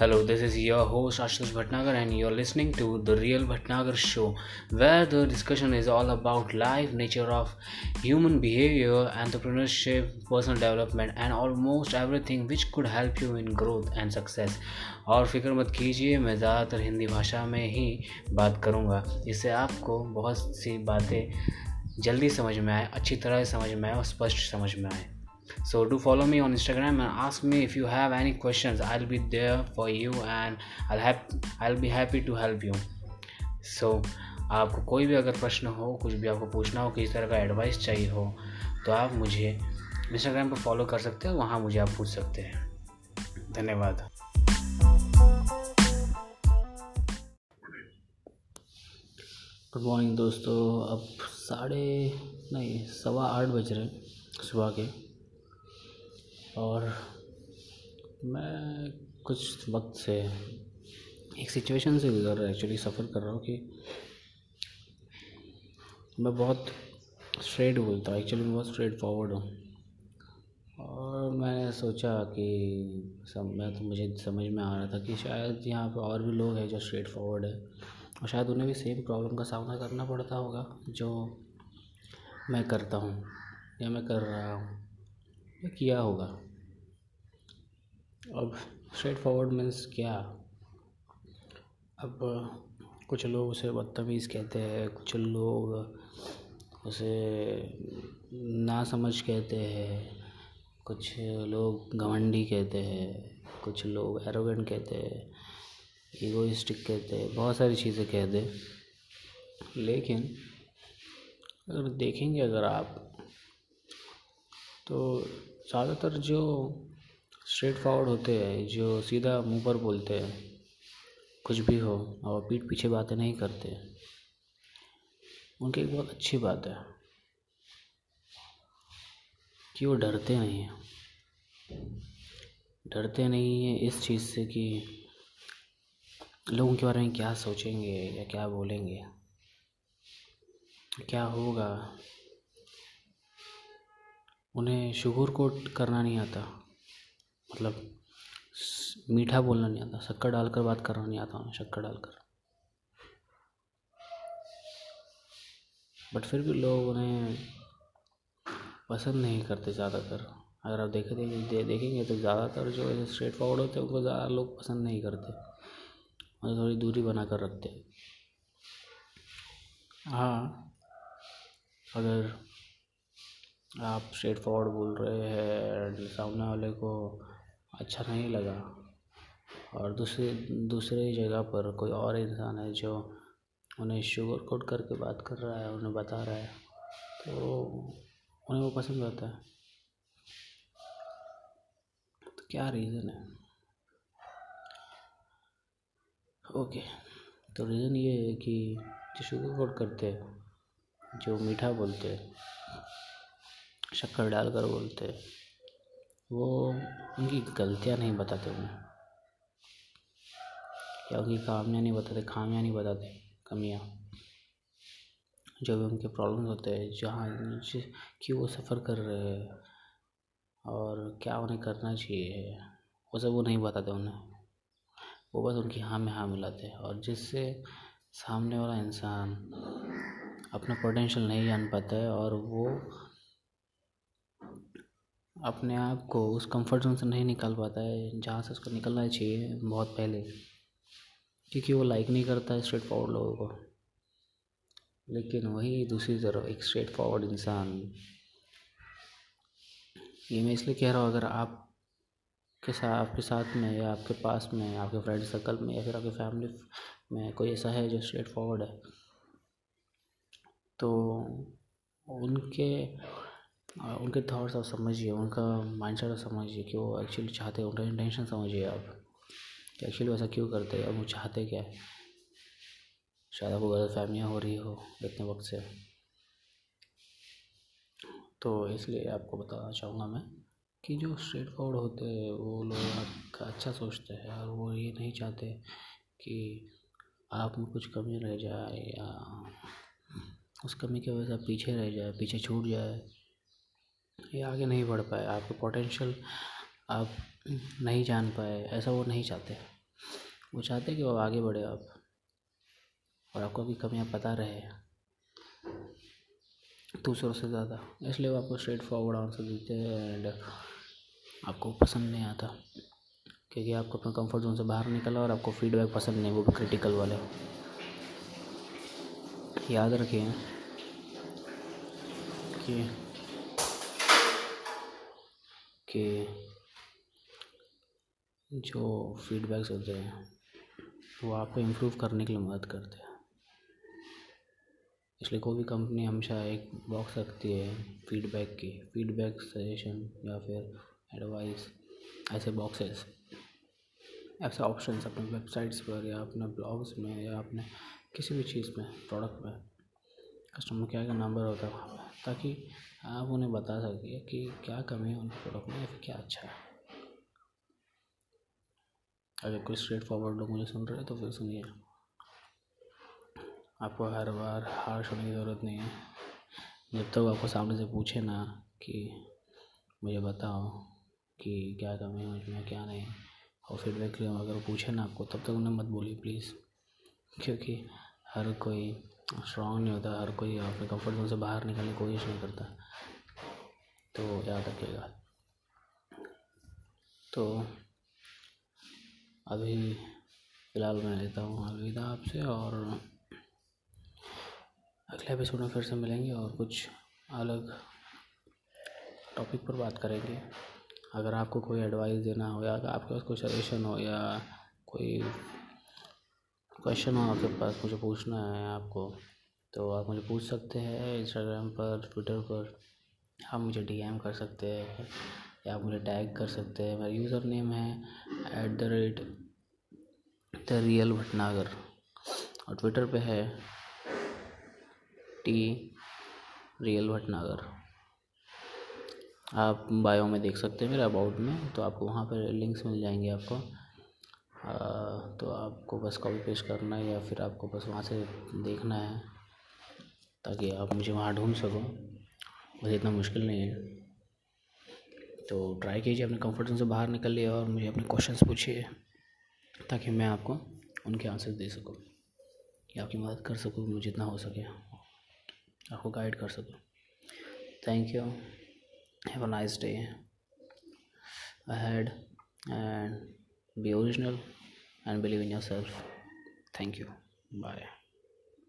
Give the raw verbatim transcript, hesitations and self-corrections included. Hello, this is your host Ashutosh Bhatnagar and you're listening to The Real Bhatnagar Show, where the discussion is all about life, nature of human behavior, entrepreneurship, personal development and almost everything which could help you in growth and success। और फिक्र मत कीजिए, मैं ज़्यादातर हिंदी भाषा में ही बात करूँगा, इससे आपको बहुत सी बातें जल्दी समझ में आए, अच्छी तरह समझ में आए और स्पष्ट समझ में आए। So do follow me on Instagram and ask me if you have any questions. I'll be there for you and I'll have I'll be happy to help you. So आपको कोई भी अगर प्रश्न हो, कुछ भी आपको पूछना हो, किसी तरह का एडवाइस चाहिए हो, तो आप मुझे Instagram पर फॉलो कर सकते हो, वहाँ मुझे आप पूछ सकते हैं। धन्यवाद। गुड मॉर्निंग दोस्तों, अब साढ़े नहीं सवा आठ बज रहे हैं सुबह के, और मैं कुछ वक्त से एक सिचुएशन से गुजर रहा एक्चुअली सफ़र कर रहा हूँ कि मैं बहुत स्ट्रेट बोलता हूँ, एक्चुअली मैं बहुत स्ट्रेट फॉरवर्ड हूँ। और मैंने सोचा कि मैं तो मुझे समझ में आ रहा था कि शायद यहाँ पर और भी लोग हैं जो स्ट्रेट फॉरवर्ड है और शायद उन्हें भी सेम प्रॉब्लम का सामना करना पड़ता होगा जो मैं करता हूँ या मैं कर रहा हूँ किया होगा। अब स्ट्रेट फॉरवर्ड मीन्स क्या? अब कुछ लोग उसे बदतमीज़ कहते हैं, कुछ लोग उसे ना समझ कहते हैं, कुछ लोग घमंडी कहते हैं, कुछ लोग एरोगेंट कहते हैं, ईगोइस्टिक कहते हैं, बहुत सारी चीज़ें कहते हैं। लेकिन अगर देखेंगे अगर आप तो ज़्यादातर जो स्ट्रेट फॉरवर्ड होते हैं, जो सीधा मुंह पर बोलते हैं कुछ भी हो और पीठ पीछे बातें नहीं करते, उनकी एक बहुत अच्छी बात है कि वो डरते नहीं हैं। डरते नहीं हैं इस चीज़ से कि लोगों के बारे में क्या सोचेंगे या क्या बोलेंगे, क्या होगा। उन्हें शुगर कोट करना नहीं आता, मतलब मीठा बोलना नहीं आता, शक्कर डालकर बात करना नहीं आता उन्हें, शक्कर डालकर। बट फिर भी लोग उन्हें पसंद नहीं करते ज़्यादातर। अगर आप देखें दे, देखेंगे तो ज़्यादातर जो ऐसे स्ट्रेट फॉरवर्ड होते हैं उनको ज़्यादा लोग पसंद नहीं करते, उन्हें थोड़ी दूरी बना कर रखते। हाँ, अगर आप स्ट्रेट फॉरवर्ड बोल रहे हैं, सामने वाले को अच्छा नहीं लगा और दूसरे दूसरे जगह पर कोई और इंसान है जो उन्हें शुगर कोट करके बात कर रहा है, उन्हें बता रहा है, तो उन्हें वो पसंद आता है। तो क्या रीज़न है? ओके, तो रीज़न ये है कि जो शुगर कोट करते हैं, जो मीठा बोलते हैं, शक्कर डालकर बोलते, वो उनकी गलतियां नहीं बताते, उन्हें या उनकी खामियां नहीं बताते, खामियां नहीं बताते कमियां जो भी उनके प्रॉब्लम होते हैं, जहाँ कि वो सफ़र कर रहे हैं और क्या उन्हें करना चाहिए, वो सब वो नहीं बताते उन्हें। वो बस उनकी हाँ में हाँ मिलाते हैं, और जिससे सामने वाला इंसान अपना पोटेंशियल नहीं जान पाता है और वो अपने आप को उस कंफर्ट जोन से नहीं निकाल पाता है जहाँ से उसको निकलना चाहिए बहुत पहले, क्योंकि वो लाइक नहीं करता है स्ट्रेट फॉरवर्ड लोगों को। लेकिन वही दूसरी तरफ एक स्ट्रेट फॉरवर्ड इंसान, ये मैं इसलिए कह रहा हूँ, अगर आप के साथ आपके साथ में या आपके पास में, आपके फ्रेंड सर्कल में या फिर आपके फैमिली में कोई ऐसा है जो स्ट्रेट फॉरवर्ड है, तो उनके उनके थॉट्स आप समझिए, उनका माइंडसेट आप समझिए कि वो एक्चुअली चाहते हैं, उनका इंटेंशन समझिए आप कि एक्चुअली ऐसा क्यों करते हैं और वो चाहते क्या है। शायद आपको गलत फहमियाँ हो रही हो इतने वक्त से, तो इसलिए आपको बताना चाहूँगा मैं कि जो स्ट्रेट फॉरवर्ड होते हैं वो लोग आपका अच्छा सोचते हैं और वो ये नहीं चाहते कि आप में कुछ कमी रह जाए या उस कमी की वजह से आप पीछे रह जाए, पीछे छूट जाए, ये आगे नहीं बढ़ पाए, आपका पोटेंशियल आप नहीं जान पाए, ऐसा वो नहीं चाहते। वो चाहते हैं कि वो आगे बढ़े आप और आपको भी कमियाँ पता रहे दूसरों से ज़्यादा, इसलिए वो आपको स्ट्रेट फॉरवर्ड आंसर देते हैं एंड आपको पसंद नहीं आता क्योंकि आपको अपने कंफर्ट जोन से बाहर निकला और आपको फीडबैक पसंद नहीं, वो भी क्रिटिकल वाले। याद रखिए कि कि जो फीडबैक्स होते हैं वो आपको इम्प्रूव करने के लिए मदद करते हैं, इसलिए कोई भी कंपनी हमेशा एक बॉक्स रखती है फीडबैक की, फीडबैक सजेशन या फिर एडवाइस, ऐसे बॉक्सेस, ऐसे ऑप्शंस अपने वेबसाइट्स पर या अपने ब्लॉग्स में या अपने किसी भी चीज़ में, प्रोडक्ट में कस्टमर केयर का नंबर होता है वहाँ पर, ताकि आप उन्हें बता सकें कि क्या कमी है उन प्रोडक्ट में या फिर क्या अच्छा है। अगर कोई स्ट्रेट फॉरवर्ड लोग मुझे सुन रहे हैं तो फिर सुनिए, आपको हर बार हार्श होने की ज़रूरत नहीं है। जब तक तो आपको सामने से पूछे ना कि मुझे बताओ कि क्या कमी है मुझमें क्या नहीं, और फीडबैक के लिए अगर पूछे ना आपको, तब तक उन्हें मत बोलिए प्लीज़, क्योंकि हर कोई स्ट्रांग नहीं होता, हर कोई अपने कंफर्ट जोन से बाहर निकलने की कोशिश नहीं करता। तो याद रखिएगा। तो अभी फ़िलहाल मैं लेता हूँ अलविदा आपसे, और अगले एपिसोड में फिर से मिलेंगे और कुछ अलग टॉपिक पर बात करेंगे। अगर आपको कोई एडवाइस देना हो या आपके पास कोई सजेशन हो या कोई क्वेश्चन हो आपके पास मुझे पूछना है आपको, तो आप मुझे पूछ सकते हैं इंस्टाग्राम पर, ट्विटर पर, आप मुझे डीएम कर सकते हैं या आप मुझे टैग कर सकते हैं। मेरा यूज़र नेम है at the rate the real Bhatnagar, और ट्विटर पे है टी रियल भटनागर। आप बायो में देख सकते हैं मेरे अबाउट में, तो आपको वहाँ पर लिंक्स मिल जाएंगे आपको, आ, तो आपको बस कॉपी पेस्ट करना है या फिर आपको बस वहाँ से देखना है ताकि आप मुझे वहाँ ढूंढ सको। मुझे इतना मुश्किल नहीं है। तो ट्राई कीजिए, अपने कंफर्ट जोन से बाहर निकलिए और मुझे अपने क्वेश्चंस पूछिए ताकि मैं आपको उनके आंसर दे सकूँ या आपकी मदद कर सकूँ मुझे जितना हो सके, आपको गाइड कर सकूँ। Thank you, have a nice day ahead and be original and believe in yourself. Thank you, bye.